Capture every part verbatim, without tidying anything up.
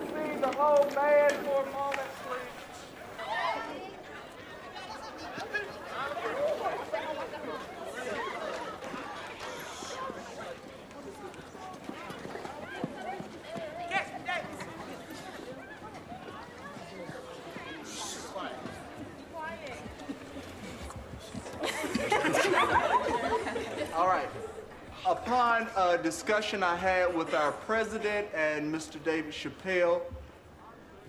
see the old man for a moment, please? All right. Upon a discussion I had with our president and Mister David Chappelle,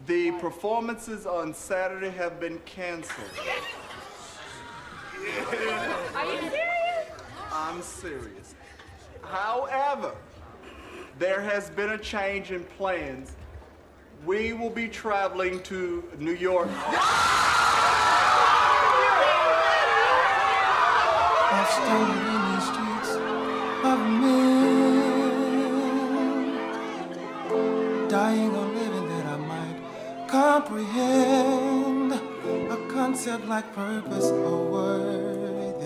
the performances on Saturday have been canceled. Are you serious? I'm serious. However, there has been a change in plans. We will be traveling to New York. Of men, dying or living that I might comprehend a concept like purpose or worth.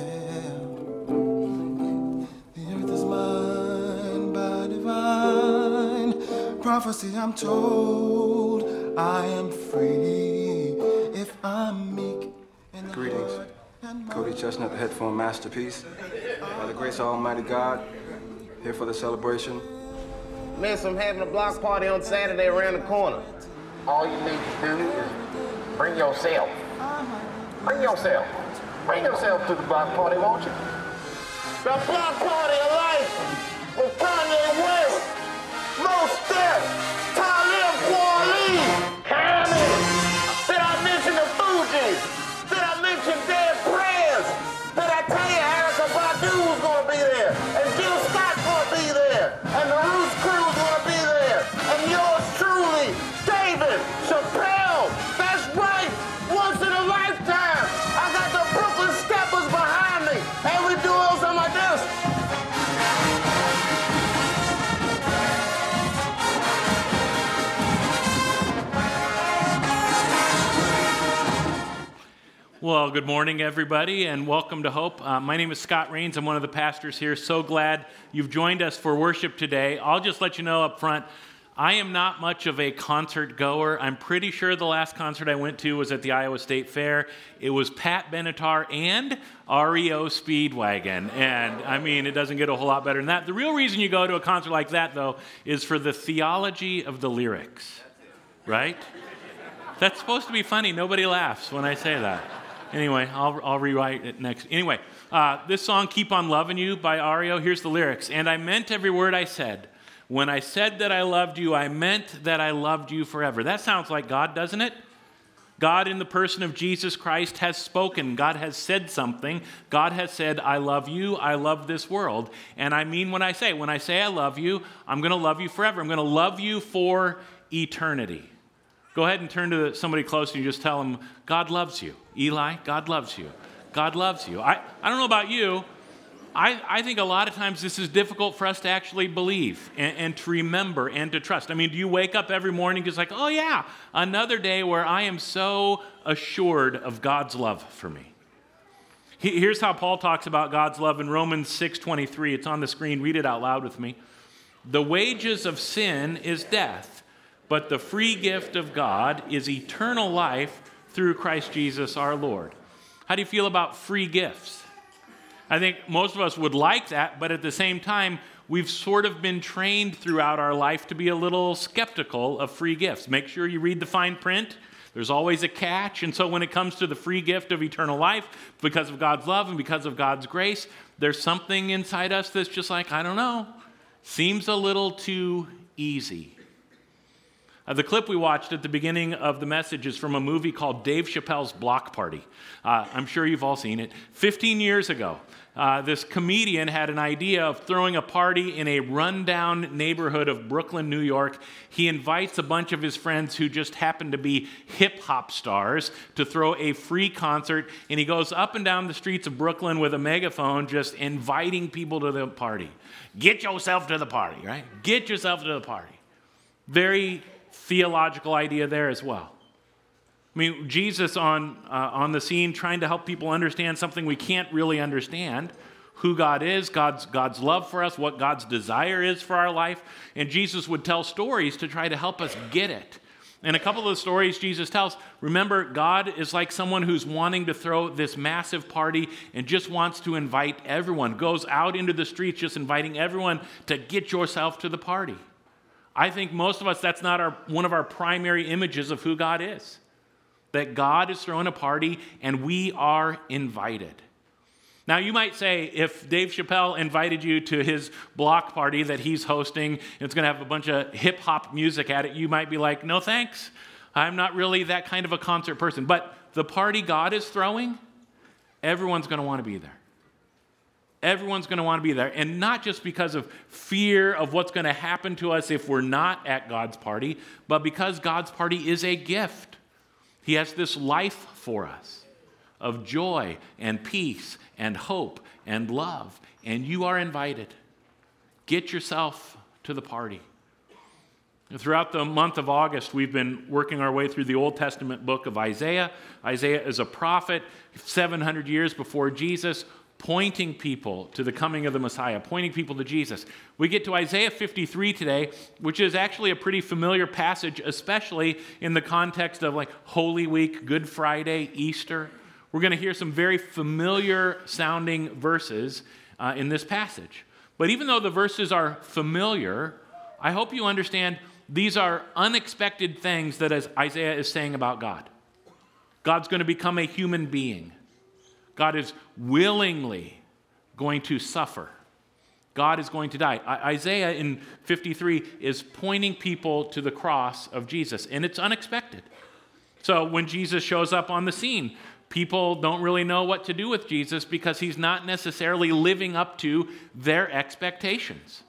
The earth is mine by divine prophecy. I'm told I am free if I'm meek in the Greetings. Lord. Cody Chestnut, the headphone masterpiece. By the grace of Almighty God, here for the celebration. Miss, I'm having a block party on Saturday around the corner. All you need to do is bring yourself. Bring yourself. Bring yourself to the block party, won't you? The block party of life with Kanye West, Most Step, Talib Kweli, Kanye. Did I mention the Fugees? Did I mention Dave? Well, good morning, everybody, and welcome to Hope. Uh, my name is Scott Raines. I'm one of the pastors here. So glad you've joined us for worship today. I'll just let you know up front, I am not much of a concert goer. I'm pretty sure the last concert I went to was at the Iowa State Fair. It was Pat Benatar and R E O Speedwagon. And I mean, it doesn't get a whole lot better than that. The real reason you go to a concert like that, though, is for the theology of the lyrics, right? That's supposed to be funny. Nobody laughs when I say that. Anyway, I'll, I'll rewrite it next. Anyway, uh, this song, Keep On Loving You by Ario, here's the lyrics. And I meant every word I said. When I said that I loved you, I meant that I loved you forever. That sounds like God, doesn't it? God in the person of Jesus Christ has spoken. God has said something. God has said, I love you, I love this world. And I mean what I say. When I say I love you, I'm going to love you forever. I'm going to love you for eternity. Go ahead and turn to somebody close and you just tell them, God loves you. Eli, God loves you. God loves you. I, I don't know about you. I, I think a lot of times this is difficult for us to actually believe and, and to remember and to trust. I mean, do you wake up every morning just like, oh yeah, another day where I am so assured of God's love for me? He, here's how Paul talks about God's love in Romans six twenty-three. It's on the screen. Read it out loud with me. The wages of sin is death, but the free gift of God is eternal life through Christ Jesus our Lord. How do you feel about free gifts? I think most of us would like that, but at the same time, we've sort of been trained throughout our life to be a little skeptical of free gifts. Make sure you read the fine print. There's always a catch. And so when it comes to the free gift of eternal life, because of God's love and because of God's grace, there's something inside us that's just like, I don't know, seems a little too easy. Uh, the clip we watched at the beginning of the message is from a movie called Dave Chappelle's Block Party. Uh, I'm sure you've all seen it. fifteen years ago, uh, this comedian had an idea of throwing a party in a rundown neighborhood of Brooklyn, New York. He invites a bunch of his friends who just happen to be hip-hop stars to throw a free concert, and he goes up and down the streets of Brooklyn with a megaphone just inviting people to the party. Get yourself to the party, right? Get yourself to the party. Very theological idea there as well. I mean, Jesus on uh, on the scene trying to help people understand something we can't really understand. who God is, God's, God's love for us, what God's desire is for our life. And Jesus would tell stories to try to help us get it. And a couple of the stories Jesus tells, remember, God is like someone who's wanting to throw this massive party and just wants to invite everyone, goes out into the streets just inviting everyone to get yourself to the party. I think most of us, that's not our one of our primary images of who God is, that God is throwing a party and we are invited. Now, you might say, if Dave Chappelle invited you to his block party that he's hosting, and it's going to have a bunch of hip-hop music at it, you might be like, no thanks, I'm not really that kind of a concert person. But the party God is throwing, everyone's going to want to be there. Everyone's going to want to be there. And not just because of fear of what's going to happen to us if we're not at God's party, but because God's party is a gift. He has this life for us of joy and peace and hope and love, and you are invited. Get yourself to the party. And throughout the month of August, we've been working our way through the Old Testament book of Isaiah. Isaiah is a prophet seven hundred years before Jesus, pointing people to the coming of the Messiah, pointing people to Jesus. We get to Isaiah fifty-three today, which is actually a pretty familiar passage, especially in the context of like Holy Week, Good Friday, Easter. We're going to hear some very familiar-sounding verses uh, in this passage. But even though the verses are familiar, I hope you understand these are unexpected things that Isaiah is saying about God. God's going to become a human being. God is willingly going to suffer. God is going to die. I- Isaiah in fifty-three is pointing people to the cross of Jesus, and it's unexpected. So when Jesus shows up on the scene, people don't really know what to do with Jesus because he's not necessarily living up to their expectations.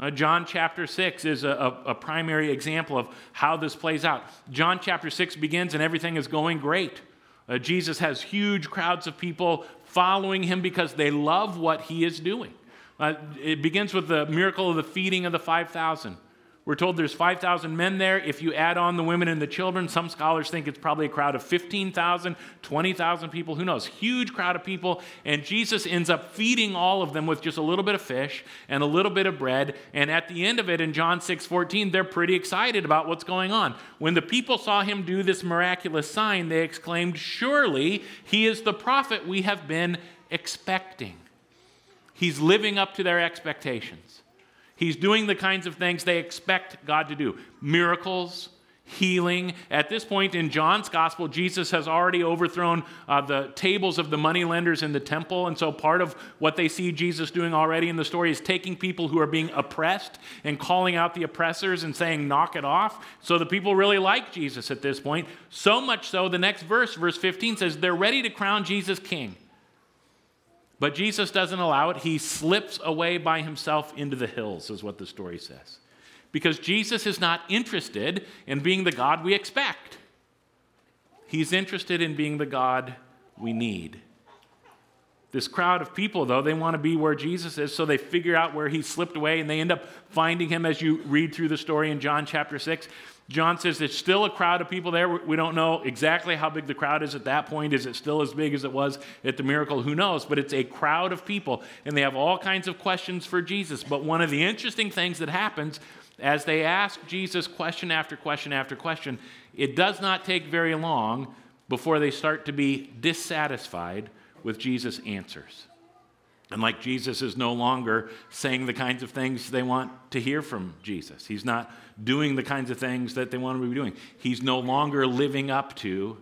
Uh, John chapter six is a, a, a primary example of how this plays out. John chapter six begins and everything is going great. Uh, Jesus has huge crowds of people following him because they love what he is doing. Uh, it begins with the miracle of the feeding of the five thousand. We're told there's five thousand men there. If you add on the women and the children, some scholars think it's probably a crowd of fifteen thousand, twenty thousand people. Who knows? Huge crowd of people. And Jesus ends up feeding all of them with just a little bit of fish and a little bit of bread. And at the end of it, in John six fourteen, they're pretty excited about what's going on. When the people saw him do this miraculous sign, they exclaimed, "Surely he is the prophet we have been expecting." He's living up to their expectations. He's doing the kinds of things they expect God to do. Miracles, healing. At this point in John's gospel, Jesus has already overthrown uh, the tables of the moneylenders in the temple. And so part of what they see Jesus doing already in the story is taking people who are being oppressed and calling out the oppressors and saying, knock it off. So the people really like Jesus at this point. So much so, the next verse, verse fifteen, says they're ready to crown Jesus king. But Jesus doesn't allow it. He slips away by himself into the hills, is what the story says. Because Jesus is not interested in being the God we expect. He's interested in being the God we need. This crowd of people, though, they want to be where Jesus is, so they figure out where he slipped away, and they end up finding him as you read through the story in John chapter six. John says there's still a crowd of people there. We don't know exactly how big the crowd is at that point. Is it still as big as it was at the miracle? Who knows? But it's a crowd of people, and they have all kinds of questions for Jesus. But one of the interesting things that happens as they ask Jesus question after question after question, it does not take very long before they start to be dissatisfied with Jesus' answers. And like Jesus is no longer saying the kinds of things they want to hear from Jesus. He's not doing the kinds of things that they want to be doing. He's no longer living up to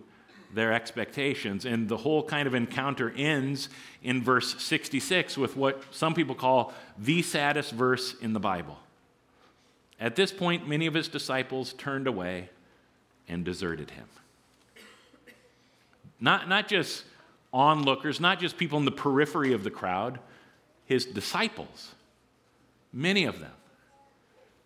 their expectations. And the whole kind of encounter ends in verse sixty-six with what some people call the saddest verse in the Bible. At this point, many of his disciples turned away and deserted him. Not, not just onlookers, not just people in the periphery of the crowd, his disciples, many of them,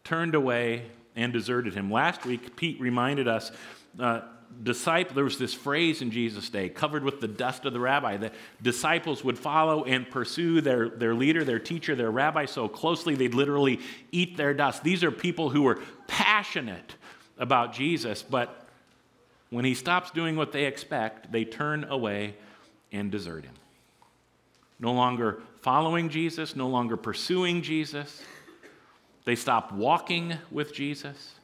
turned away and deserted him. Last week, Pete reminded us, uh, disciple. There was this phrase in Jesus' day, covered with the dust of the rabbi, that disciples would follow and pursue their, their leader, their teacher, their rabbi so closely they'd literally eat their dust. These are people who were passionate about Jesus, but when he stops doing what they expect, they turn away and desert him. no longer following Jesus, no longer pursuing Jesus. They stopped walking with Jesus.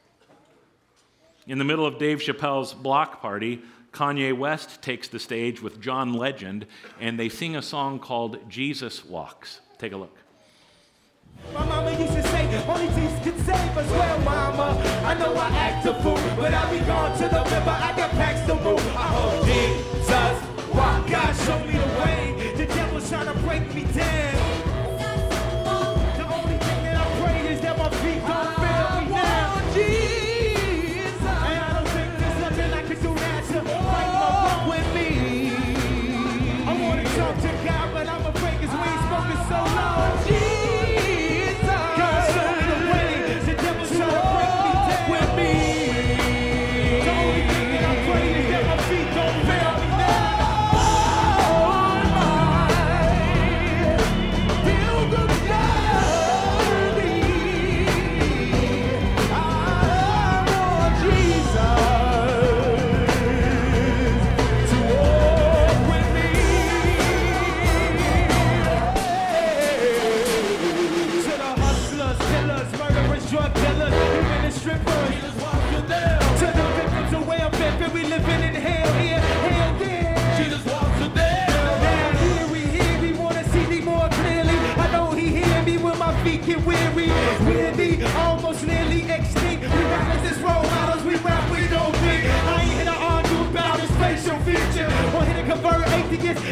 In the middle of Dave Chappelle's Block Party, Kanye West takes the stage with John Legend, and they sing a song called Jesus Walks. Take a look. My mama used to say, only Jesus can save us. Well, mama, I know I act a fool, but I'll be gone till November. I got packs to move. I hope Jesus walk. God, show me the way. The devil's trying to break me down. The only thing that I pray is that my feet don't fail me now. Jesus.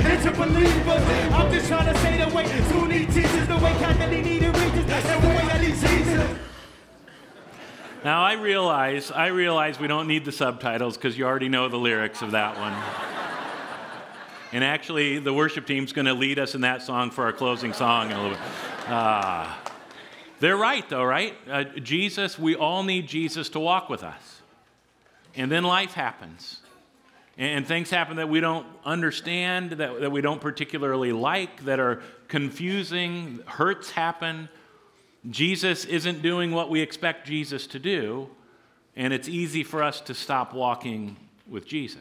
It's a believer. I'm just trying to say the way school needs teachers, the way Catholic needed readers, and the way I need Jesus. Now I realize, I realize we don't need the subtitles because you already know the lyrics of that one. And actually, the worship team's going to lead us in that song for our closing song in a little bit. Ah, uh, they're right though, right? Uh, Jesus, we all need Jesus to walk with us, and then life happens. And things happen that we don't understand, that, that we don't particularly like, that are confusing, hurts happen. Jesus isn't doing what we expect Jesus to do, and it's easy for us to stop walking with Jesus.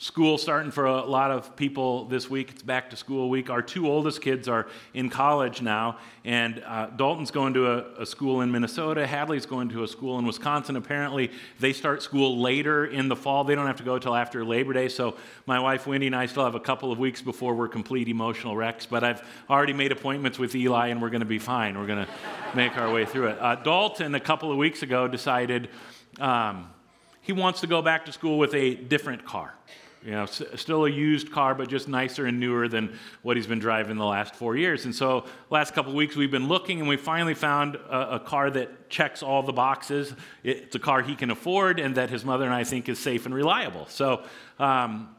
School starting for a lot of people this week. It's back to school week. Our two oldest kids are in college now, and uh, Dalton's going to a, a school in Minnesota. Hadley's going to a school in Wisconsin. Apparently, they start school later in the fall. They don't have to go till after Labor Day, so my wife, Wendy, and I still have a couple of weeks before we're complete emotional wrecks, but I've already made appointments with Eli, and we're going to be fine. We're going to make our way through it. Uh, Dalton, a couple of weeks ago, decided um, he wants to go back to school with a different car. You know, still a used car, but just nicer and newer than what he's been driving the last four years. And so last couple of weeks we've been looking, and we finally found a, a car that checks all the boxes. It's a car he can afford and that his mother and I think is safe and reliable. So um,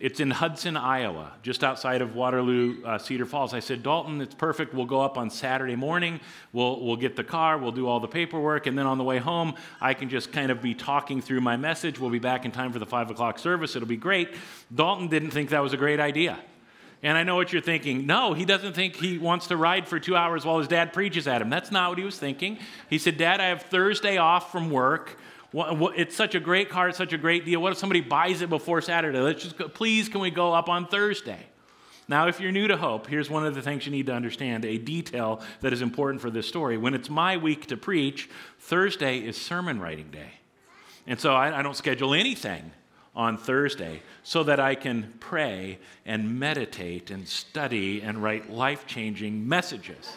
it's in Hudson, Iowa, just outside of Waterloo, uh, Cedar Falls. I said, Dalton, it's perfect. We'll go up on Saturday morning. We'll, we'll get the car. We'll do all the paperwork. And then on the way home, I can just kind of be talking through my message. We'll be back in time for the five o'clock service. It'll be great. Dalton didn't think that was a great idea. And I know what you're thinking. No, he doesn't think he wants to ride for two hours while his dad preaches at him. That's not what he was thinking. He said, Dad, I have Thursday off from work. It's such a great car, it's such a great deal. What if somebody buys it before Saturday? Let's just go, please, can we go up on Thursday? Now, if you're new to Hope, here's one of the things you need to understand, a detail that is important for this story. When it's my week to preach, Thursday is sermon writing day. And so I, I don't schedule anything on Thursday so that I can pray and meditate and study and write life-changing messages.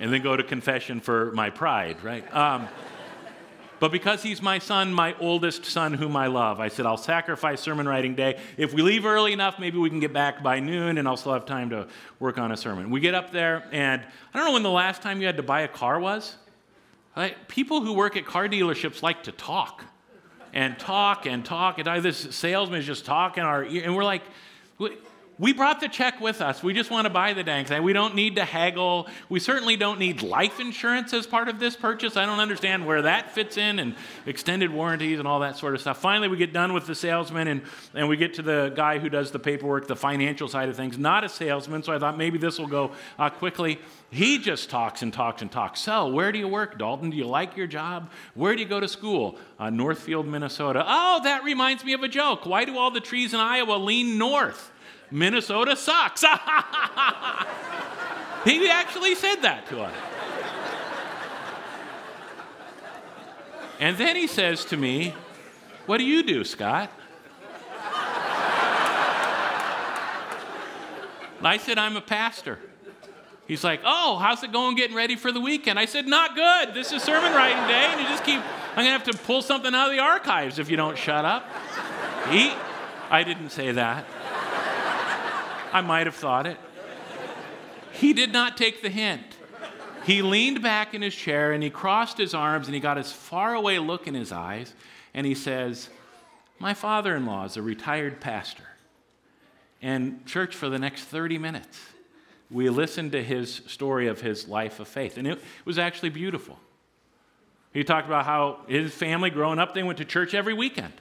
And then go to confession for my pride, right? Um, But because he's my son, my oldest son whom I love, I said, I'll sacrifice sermon writing day. If we leave early enough, maybe we can get back by noon and I'll still have time to work on a sermon. We get up there, and I don't know when the last time you had to buy a car was. Like, people who work at car dealerships like to talk and talk and talk. And I, this salesman is just talking our ear. And we're like, we brought the check with us. We just want to buy the dang thing. We don't need to haggle. We certainly don't need life insurance as part of this purchase. I don't understand where that fits in, and extended warranties and all that sort of stuff. Finally, we get done with the salesman, and, and we get to the guy who does the paperwork, the financial side of things. Not a salesman, so I thought maybe this will go uh, quickly. He just talks and talks and talks. So, where do you work, Dalton? Do you like your job? Where do you go to school? Uh, Northfield, Minnesota. Oh, that reminds me of a joke. Why do all the trees in Iowa lean north? Minnesota sucks. He actually said that to us. And then he says to me, what do you do, Scott? And I said, I'm a pastor. He's like, oh, how's it going getting ready for the weekend? I said, not good. This is sermon writing day, and you just keep, I'm going to have to pull something out of the archives if you don't shut up. He, I didn't say that. I might have thought it. He did not take the hint. He leaned back in his chair, and he crossed his arms, and he got his faraway look in his eyes, and he says, my father-in-law is a retired pastor. And church, for the next thirty minutes, we listened to his story of his life of faith. And it was actually beautiful. He talked about how his family growing up, they went to church every weekend.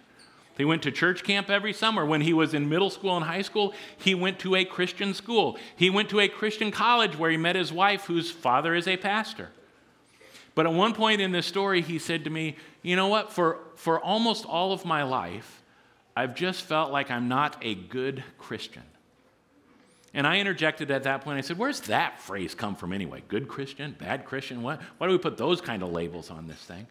They went to church camp every summer. When he was in middle school and high school, he went to a Christian school. He went to a Christian college where he met his wife, whose father is a pastor. But at one point in this story, he said to me, you know what, for, for almost all of my life, I've just felt like I'm not a good Christian. And I interjected at that point. I said, where's that phrase come from anyway? Good Christian? Bad Christian? What? Why do we put those kind of labels on this thing?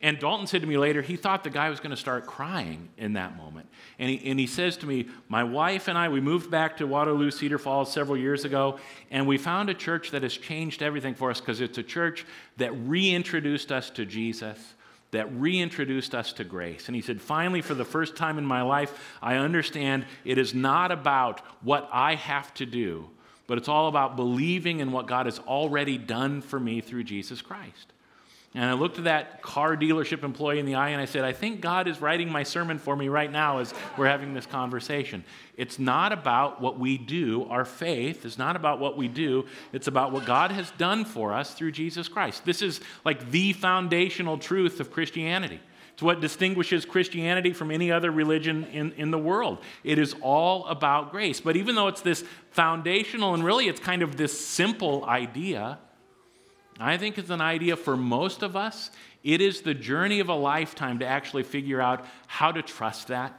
And Dalton said to me later, he thought the guy was going to start crying in that moment. And he, and he says to me, my wife and I, we moved back to Waterloo, Cedar Falls several years ago, and we found a church that has changed everything for us because it's a church that reintroduced us to Jesus, that reintroduced us to grace. And he said, finally, for the first time in my life, I understand it is not about what I have to do, but it's all about believing in what God has already done for me through Jesus Christ. And I looked at that car dealership employee in the eye and I said, I think God is writing my sermon for me right now as we're having this conversation. It's not about what we do. Our faith is not about what we do. It's about what God has done for us through Jesus Christ. This is like the foundational truth of Christianity. It's what distinguishes Christianity from any other religion in, in the world. It is all about grace. But even though it's this foundational and really it's kind of this simple idea, I think it's an idea for most of us. It is the journey of a lifetime to actually figure out how to trust that,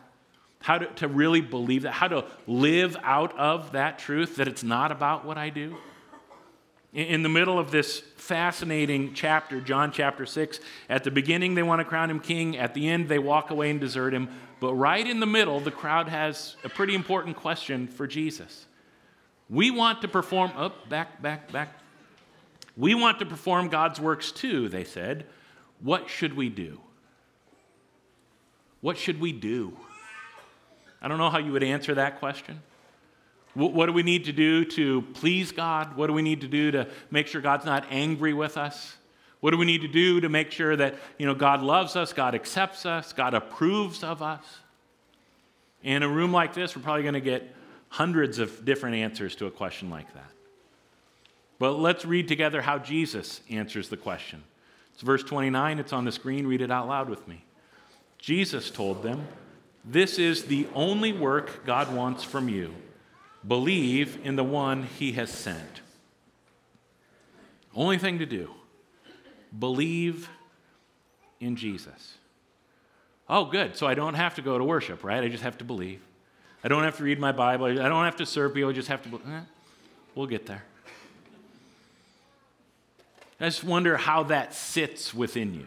how to, to really believe that, how to live out of that truth that it's not about what I do. In, in the middle of this fascinating chapter, John chapter six, at the beginning they want to crown him king. At the end they walk away and desert him. But right in the middle, the crowd has a pretty important question for Jesus. We want to perform, up, oh, back, back, back. We want to perform God's works too, they said. What should we do? What should we do? I don't know how you would answer that question. What do we need to do to please God? What do we need to do to make sure God's not angry with us? What do we need to do to make sure that, you know, God loves us, God accepts us, God approves of us? In a room like this, we're probably going to get hundreds of different answers to a question like that. But let's read together how Jesus answers the question. It's verse twenty-nine. It's on the screen. Read it out loud with me. Jesus told them, this is the only work God wants from you. Believe in the one he has sent. Only thing to do. Believe in Jesus. Oh, good. So I don't have to go to worship, right? I just have to believe. I don't have to read my Bible. I don't have to serve people. I just have to believe. Eh, we'll get there. I just wonder how that sits within you.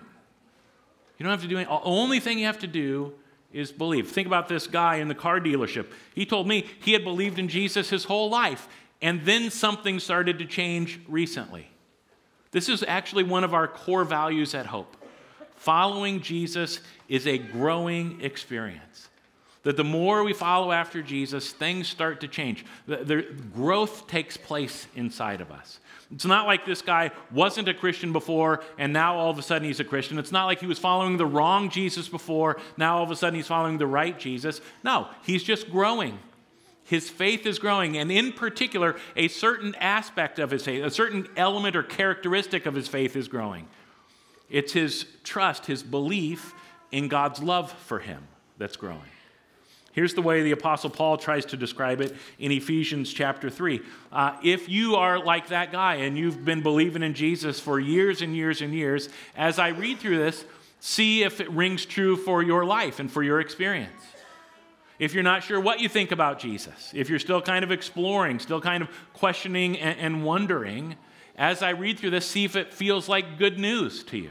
You don't have to do anything. The only thing you have to do is believe. Think about this guy in the car dealership. He told me he had believed in Jesus his whole life, and then something started to change recently. This is actually one of our core values at Hope. Following Jesus is a growing experience. That the more we follow after Jesus, things start to change. The, the growth takes place inside of us. It's not like this guy wasn't a Christian before, and now all of a sudden he's a Christian. It's not like he was following the wrong Jesus before, now all of a sudden he's following the right Jesus. No, he's just growing. His faith is growing, and in particular, a certain aspect of his faith, a certain element or characteristic of his faith is growing. It's his trust, his belief in God's love for him that's growing. Here's the way the Apostle Paul tries to describe it in Ephesians chapter three. Uh, if you are like that guy and you've been believing in Jesus for years and years and years, as I read through this, see if it rings true for your life and for your experience. If you're not sure what you think about Jesus, if you're still kind of exploring, still kind of questioning and, and wondering, as I read through this, see if it feels like good news to you.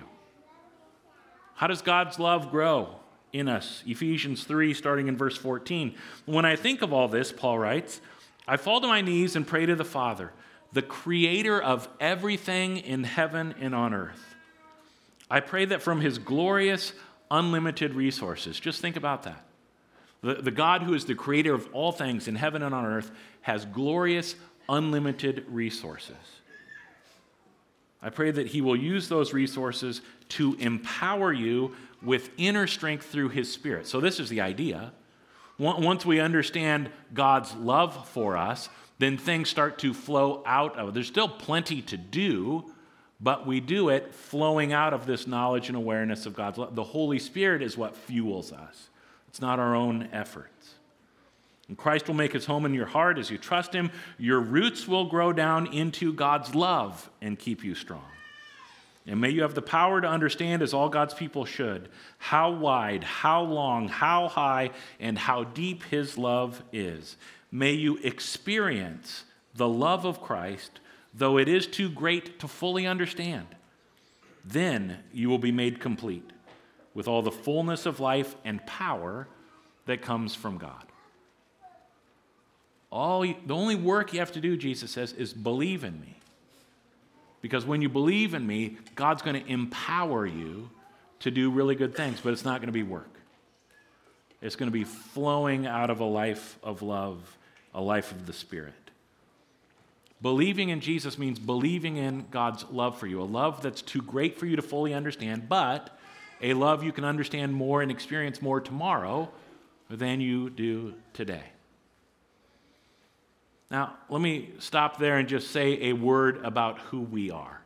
How does God's love grow in us? Ephesians three, starting in verse fourteen. When I think of all this, Paul writes, I fall to my knees and pray to the Father, the creator of everything in heaven and on earth. I pray that from his glorious, unlimited resources, just think about that. The, the God who is the creator of all things in heaven and on earth has glorious, unlimited resources. I pray that he will use those resources to empower you with inner strength through his Spirit. So this is the idea. Once we understand God's love for us, then things start to flow out of it. There's still plenty to do, but we do it flowing out of this knowledge and awareness of God's love. The Holy Spirit is what fuels us. It's not our own efforts. And Christ will make his home in your heart as you trust him. Your roots will grow down into God's love and keep you strong. And may you have the power to understand, as all God's people should, how wide, how long, how high, and how deep his love is. May you experience the love of Christ, though it is too great to fully understand. Then you will be made complete with all the fullness of life and power that comes from God. All you, the only work you have to do, Jesus says, is believe in me. Because when you believe in me, God's going to empower you to do really good things, but it's not going to be work. It's going to be flowing out of a life of love, a life of the Spirit. Believing in Jesus means believing in God's love for you, a love that's too great for you to fully understand, but a love you can understand more and experience more tomorrow than you do today. Now, let me stop there and just say a word about who we are.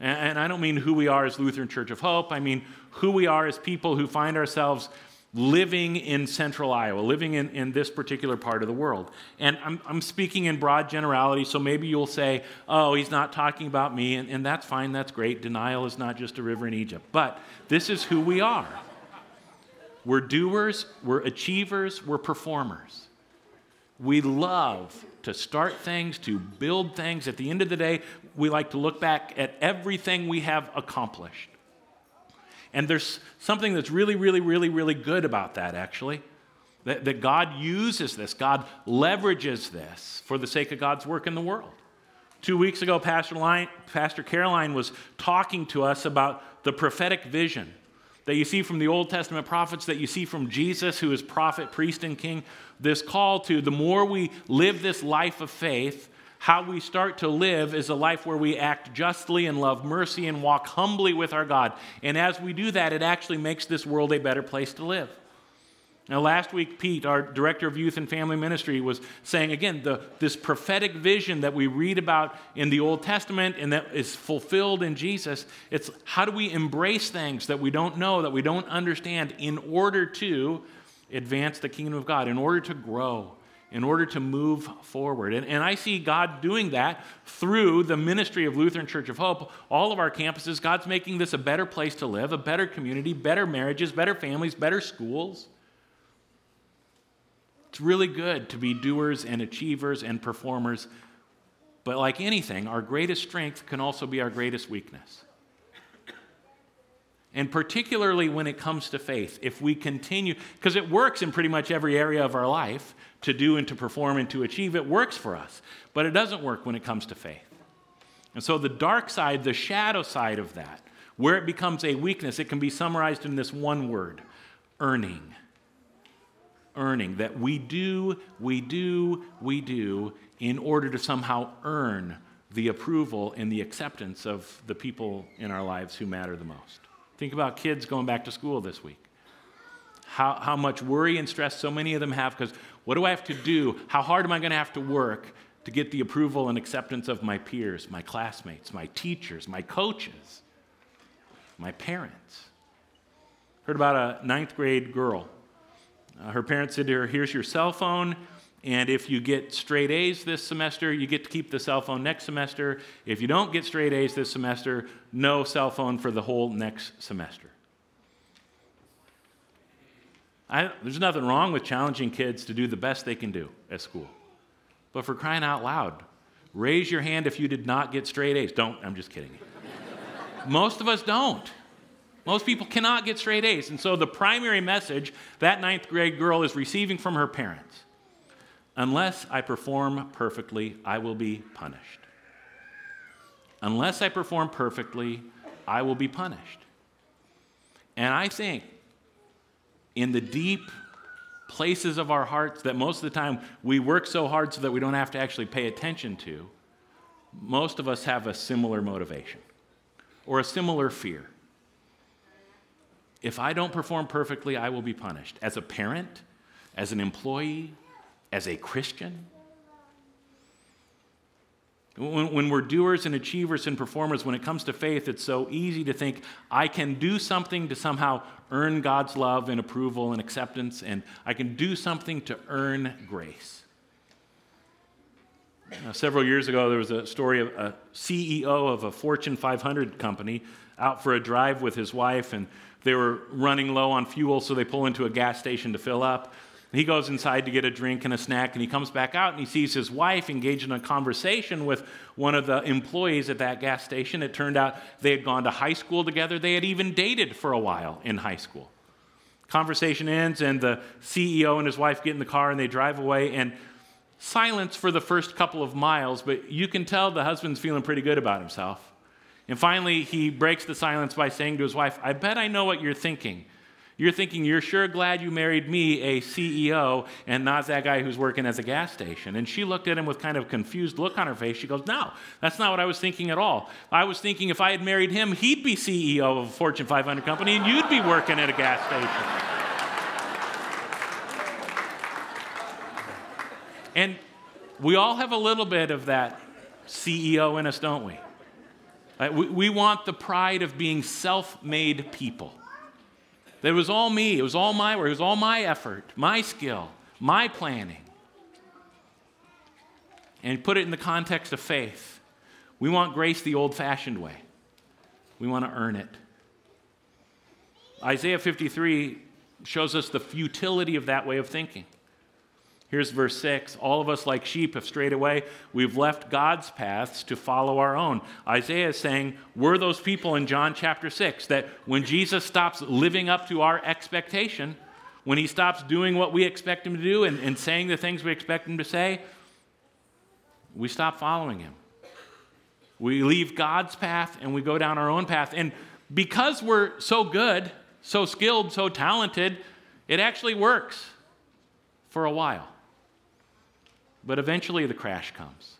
And I don't mean who we are as Lutheran Church of Hope. I mean who we are as people who find ourselves living in central Iowa, living in, in this particular part of the world. And I'm, I'm speaking in broad generality, so maybe you'll say, oh, he's not talking about me, and, and that's fine, that's great. Denial is not just a river in Egypt. But this is who we are. We're doers, we're achievers, we're performers. We love to start things, to build things. At the end of the day, we like to look back at everything we have accomplished. And there's something that's really, really, really, really good about that, actually, that, that God uses this. God leverages this for the sake of God's work in the world. Two weeks ago, Pastor, Line, Pastor Caroline was talking to us about the prophetic vision that you see from the Old Testament prophets, that you see from Jesus, who is prophet, priest, and king, this call to the more we live this life of faith, how we start to live is a life where we act justly and love mercy and walk humbly with our God. And as we do that, it actually makes this world a better place to live. Now, last week, Pete, our director of youth and family ministry, was saying, again, the, this prophetic vision that we read about in the Old Testament and that is fulfilled in Jesus, it's how do we embrace things that we don't know, that we don't understand, in order to advance the kingdom of God, in order to grow, in order to move forward. And, and I see God doing that through the ministry of Lutheran Church of Hope. All of our campuses, God's making this a better place to live, a better community, better marriages, better families, better schools. It's really good to be doers and achievers and performers, but like anything, our greatest strength can also be our greatest weakness. And particularly when it comes to faith, if we continue, because it works in pretty much every area of our life, to do and to perform and to achieve, it works for us, but it doesn't work when it comes to faith. And so the dark side, the shadow side of that, where it becomes a weakness, it can be summarized in this one word: earning. Earning, that we do, we do, we do in order to somehow earn the approval and the acceptance of the people in our lives who matter the most. Think about kids going back to school this week. How, how much worry and stress so many of them have because what do I have to do? How hard am I going to have to work to get the approval and acceptance of my peers, my classmates, my teachers, my coaches, my parents? Heard about a ninth grade girl. Uh, her parents said to her, here's your cell phone, and if you get straight A's this semester, you get to keep the cell phone next semester. If you don't get straight A's this semester, no cell phone for the whole next semester. I, there's nothing wrong with challenging kids to do the best they can do at school. But for crying out loud, raise your hand if you did not get straight A's. Don't, I'm just kidding. Most of us don't. Most people cannot get straight A's. And so the primary message that ninth grade girl is receiving from her parents, unless I perform perfectly, I will be punished. Unless I perform perfectly, I will be punished. And I think in the deep places of our hearts that most of the time we work so hard so that we don't have to actually pay attention to, most of us have a similar motivation or a similar fear. If I don't perform perfectly, I will be punished. As a parent, as an employee, as a Christian. When, when we're doers and achievers and performers, when it comes to faith, it's so easy to think, I can do something to somehow earn God's love and approval and acceptance, and I can do something to earn grace. Now, several years ago, there was a story of a C E O of a Fortune five hundred company out for a drive with his wife, and they were running low on fuel, so they pull into a gas station to fill up. He goes inside to get a drink and a snack, and he comes back out, and he sees his wife engaged in a conversation with one of the employees at that gas station. It turned out they had gone to high school together. They had even dated for a while in high school. Conversation ends, and the C E O and his wife get in the car, and they drive away, and silence for the first couple of miles, but you can tell the husband's feeling pretty good about himself. And finally, he breaks the silence by saying to his wife, I bet I know what you're thinking. You're thinking, you're sure glad you married me, a C E O, and not that guy who's working as a gas station. And she looked at him with kind of a confused look on her face. She goes, no, that's not what I was thinking at all. I was thinking if I had married him, he'd be C E O of a Fortune five hundred company, and you'd be working at a gas station. And we all have a little bit of that C E O in us, don't we? We, we want the pride of being self-made people. It was all me. It was all my work. It was all my effort, my skill, my planning. And put it in the context of faith. We want grace the old-fashioned way. We want to earn it. Isaiah fifty-three shows us the futility of that way of thinking. Here's verse six. All of us like sheep have strayed away. We've left God's paths to follow our own. Isaiah is saying, we're those people in John chapter six, that when Jesus stops living up to our expectation, when he stops doing what we expect him to do and, and saying the things we expect him to say, we stop following him. We leave God's path and we go down our own path. And because we're so good, so skilled, so talented, it actually works for a while. But eventually the crash comes.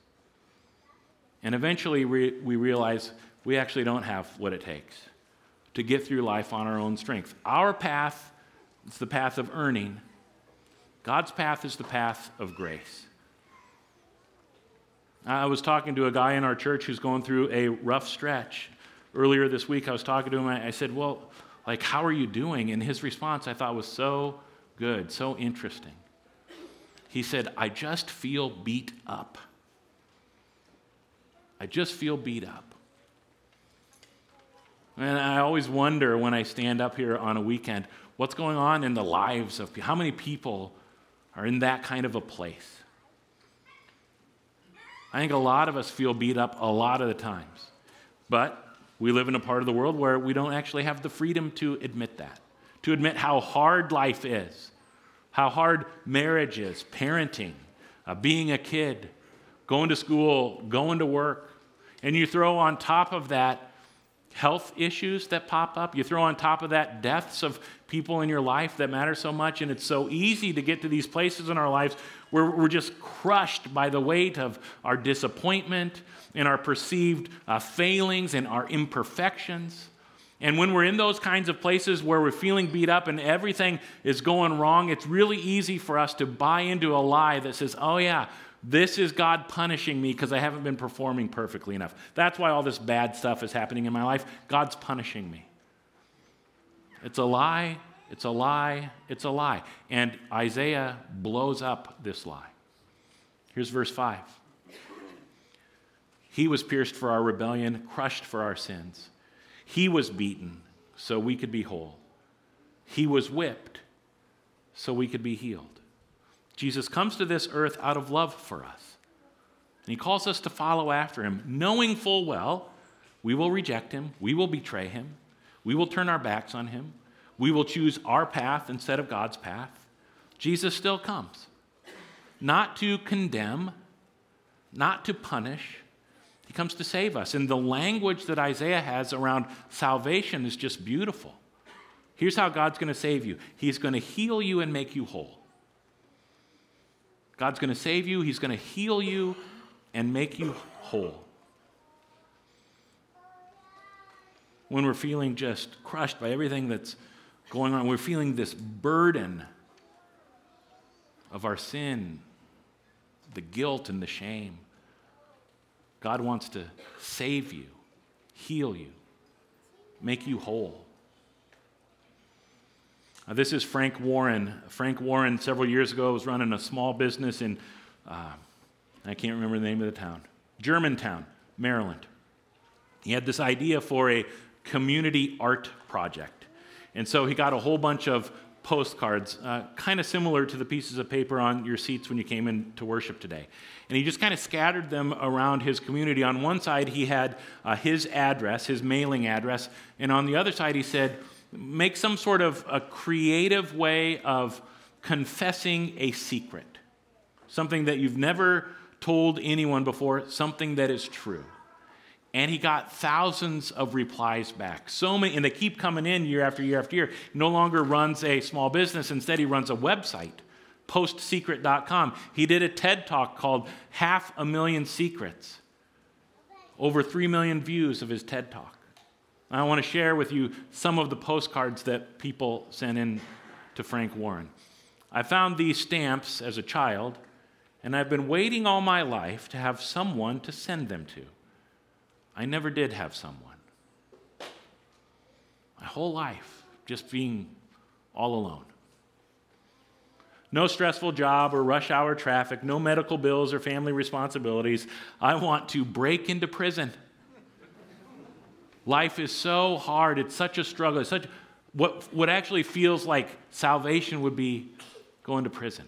And eventually we, we realize we actually don't have what it takes to get through life on our own strength. Our path is the path of earning. God's path is the path of grace. I was talking to a guy in our church who's going through a rough stretch. Earlier this week I was talking to him and I said, well, like, how are you doing? And his response I thought was so good, so interesting. He said, I just feel beat up. I just feel beat up. And I always wonder when I stand up here on a weekend, what's going on in the lives of people? How many people are in that kind of a place? I think a lot of us feel beat up a lot of the times. But we live in a part of the world where we don't actually have the freedom to admit that, to admit how hard life is. How hard marriage is, parenting, uh, being a kid, going to school, going to work. And you throw on top of that health issues that pop up. You throw on top of that deaths of people in your life that matter so much. And it's so easy to get to these places in our lives where we're just crushed by the weight of our disappointment and our perceived uh, failings and our imperfections. And when we're in those kinds of places where we're feeling beat up and everything is going wrong, it's really easy for us to buy into a lie that says, oh yeah, this is God punishing me because I haven't been performing perfectly enough. That's why all this bad stuff is happening in my life. God's punishing me. It's a lie, it's a lie, it's a lie. And Isaiah blows up this lie. Here's verse five. He was pierced for our rebellion, crushed for our sins. He was beaten so we could be whole. He was whipped so we could be healed. Jesus comes to this earth out of love for us. And he calls us to follow after him, knowing full well we will reject him, we will betray him, we will turn our backs on him, we will choose our path instead of God's path. Jesus still comes, not to condemn, not to punish. He comes to save us. And the language that Isaiah has around salvation is just beautiful. Here's how God's going to save you. He's going to heal you and make you whole. God's going to save you. He's going to heal you and make you whole. When we're feeling just crushed by everything that's going on, we're feeling this burden of our sin, the guilt and the shame. God wants to save you, heal you, make you whole. Now, this is Frank Warren. Frank Warren, several years ago, was running a small business in, uh, I can't remember the name of the town, Germantown, Maryland. He had this idea for a community art project. And so he got a whole bunch of postcards, uh, kind of similar to the pieces of paper on your seats when you came in to worship today. And he just kind of scattered them around his community. On one side, he had uh, his address, his mailing address. And on the other side, he said, make some sort of a creative way of confessing a secret, something that you've never told anyone before, something that is true. And he got thousands of replies back. So many, and they keep coming in year after year after year. He no longer runs a small business. Instead, he runs a website, post secret dot com. He did a TED Talk called Half a Million Secrets. Over three million views of his TED Talk. I want to share with you some of the postcards that people sent in to Frank Warren. I found these stamps as a child, and I've been waiting all my life to have someone to send them to. I never did have someone. My whole life, just being all alone. No stressful job or rush hour traffic, no medical bills or family responsibilities. I want to break into prison. Life is so hard. It's such a struggle. It's such what what actually feels like salvation would be going to prison.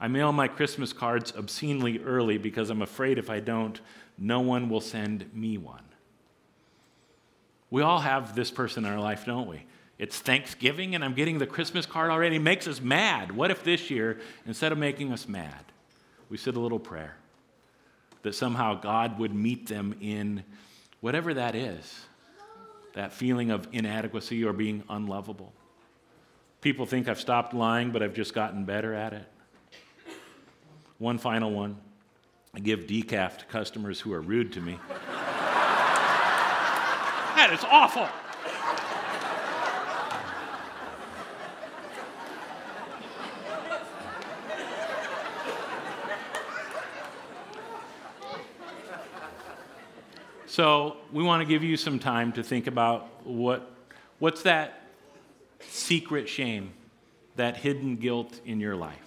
I mail my Christmas cards obscenely early because I'm afraid if I don't, no one will send me one. We all have this person in our life, don't we? It's Thanksgiving and I'm getting the Christmas card already. It makes us mad. What if this year, instead of making us mad, we said a little prayer that somehow God would meet them in whatever that is, that feeling of inadequacy or being unlovable. People think I've stopped lying, but I've just gotten better at it. One final one. I give decaf to customers who are rude to me. That is awful. So we want to give you some time to think about what, what's that secret shame, that hidden guilt in your life.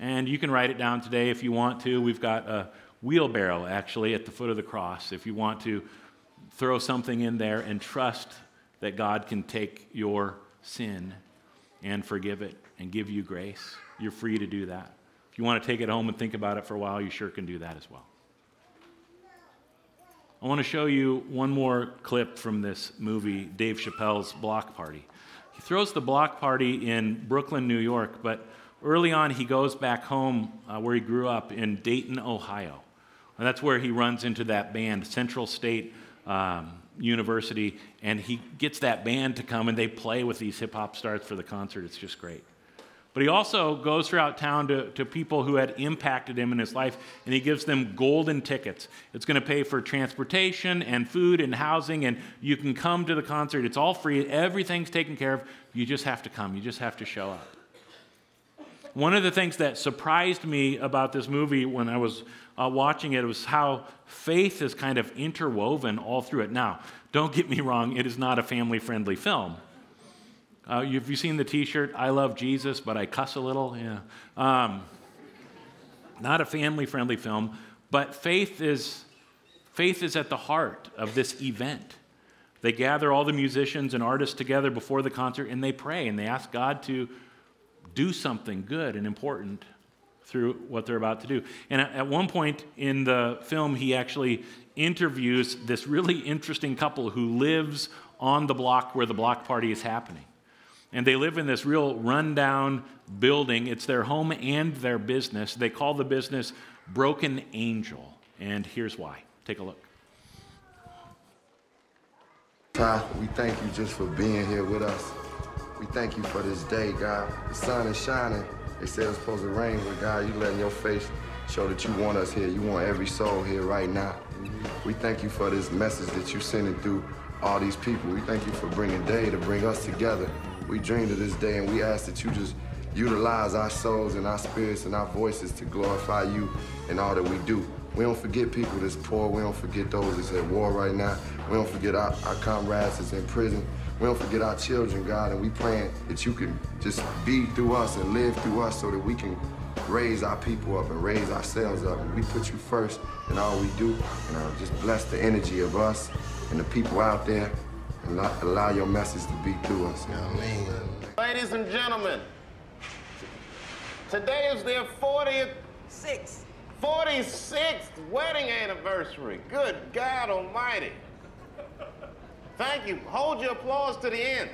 And you can write it down today if you want to. We've got a wheelbarrow, actually, at the foot of the cross. If you want to throw something in there and trust that God can take your sin and forgive it and give you grace, you're free to do that. If you want to take it home and think about it for a while, you sure can do that as well. I want to show you one more clip from this movie, Dave Chappelle's Block Party. He throws the block party in Brooklyn, New York, but early on, he goes back home uh, where he grew up in Dayton, Ohio. And that's where he runs into that band, Central State um, University, and he gets that band to come, and they play with these hip-hop stars for the concert. It's just great. But he also goes throughout town to, to people who had impacted him in his life, and he gives them golden tickets. It's going to pay for transportation and food and housing, and you can come to the concert. It's all free. Everything's taken care of. You just have to come. You just have to show up. One of the things that surprised me about this movie when I was uh, watching it was how faith is kind of interwoven all through it. Now, don't get me wrong, it is not a family-friendly film. Uh, have you seen the T-shirt, I love Jesus, but I cuss a little? Yeah. Um, not a family-friendly film, but faith is faith is at the heart of this event. They gather all the musicians and artists together before the concert, and they pray, and they ask God to do something good and important through what they're about to do. And at one point in the film, he actually interviews this really interesting couple who lives on the block where the block party is happening. And they live in this real rundown building. It's their home and their business. They call the business Broken Angel. And here's why. Take a look. God, we thank you just for being here with us. We thank you for this day, God. The sun is shining. They said it's supposed to rain, but God, you letting your face show that you want us here. You want every soul here right now. We thank you for this message that you're sending through all these people. We thank you for bringing day to bring us together. We dreamed of this day, and we ask that you just utilize our souls and our spirits and our voices to glorify you in all that we do. We don't forget people that's poor. We don't forget those that's at war right now. We don't forget our, our comrades that's in prison. We don't forget our children, God, and we praying that you can just be through us and live through us so that we can raise our people up and raise ourselves up. And we put you first in all we do, and uh, just bless the energy of us and the people out there, and allow, allow your message to be through us, you know what I mean? Ladies and gentlemen, today is their fortieth... Six. forty-sixth wedding anniversary. Good God Almighty. Thank you. Hold your applause to the end.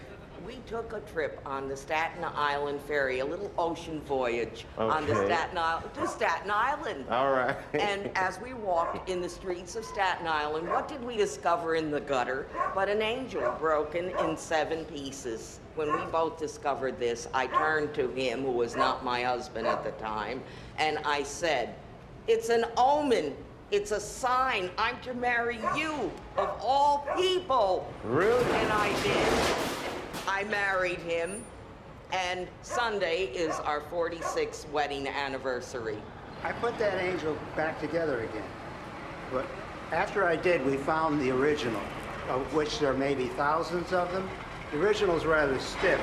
We took a trip on the Staten Island Ferry, a little ocean voyage okay. on the Staten Island, to Staten Island. All right. And as we walked in the streets of Staten Island, what did we discover in the gutter but an angel broken in seven pieces? When we both discovered this, I turned to him, who was not my husband at the time, and I said, "It's an omen. It's a sign. I'm to marry you, of all people." Really? And I did. I married him, and Sunday is our forty-sixth wedding anniversary. I put that angel back together again. But after I did, we found the original, of which there may be thousands of them. The original's rather stiff.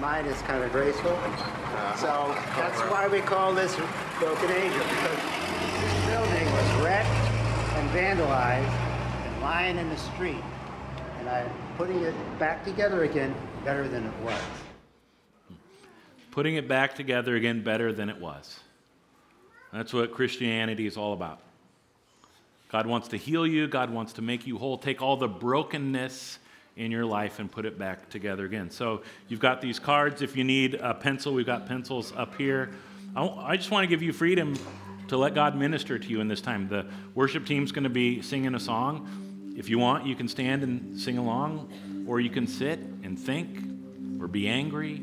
Mine is kind of graceful. So that's why we call this Broken Angel, because this building was wrecked and vandalized and lying in the street. And I'm putting it back together again better than it was. Putting it back together again better than it was. That's what Christianity is all about. God wants to heal you. God wants to make you whole. Take all the brokenness in your life and put it back together again. So you've got these cards. If you need a pencil, we've got pencils up here. I just want to give you freedom to let God minister to you in this time. The worship team's going to be singing a song. If you want, you can stand and sing along, or you can sit and think, or be angry,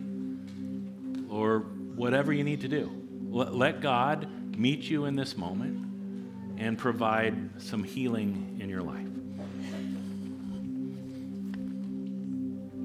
or whatever you need to do. Let God meet you in this moment and provide some healing in your life.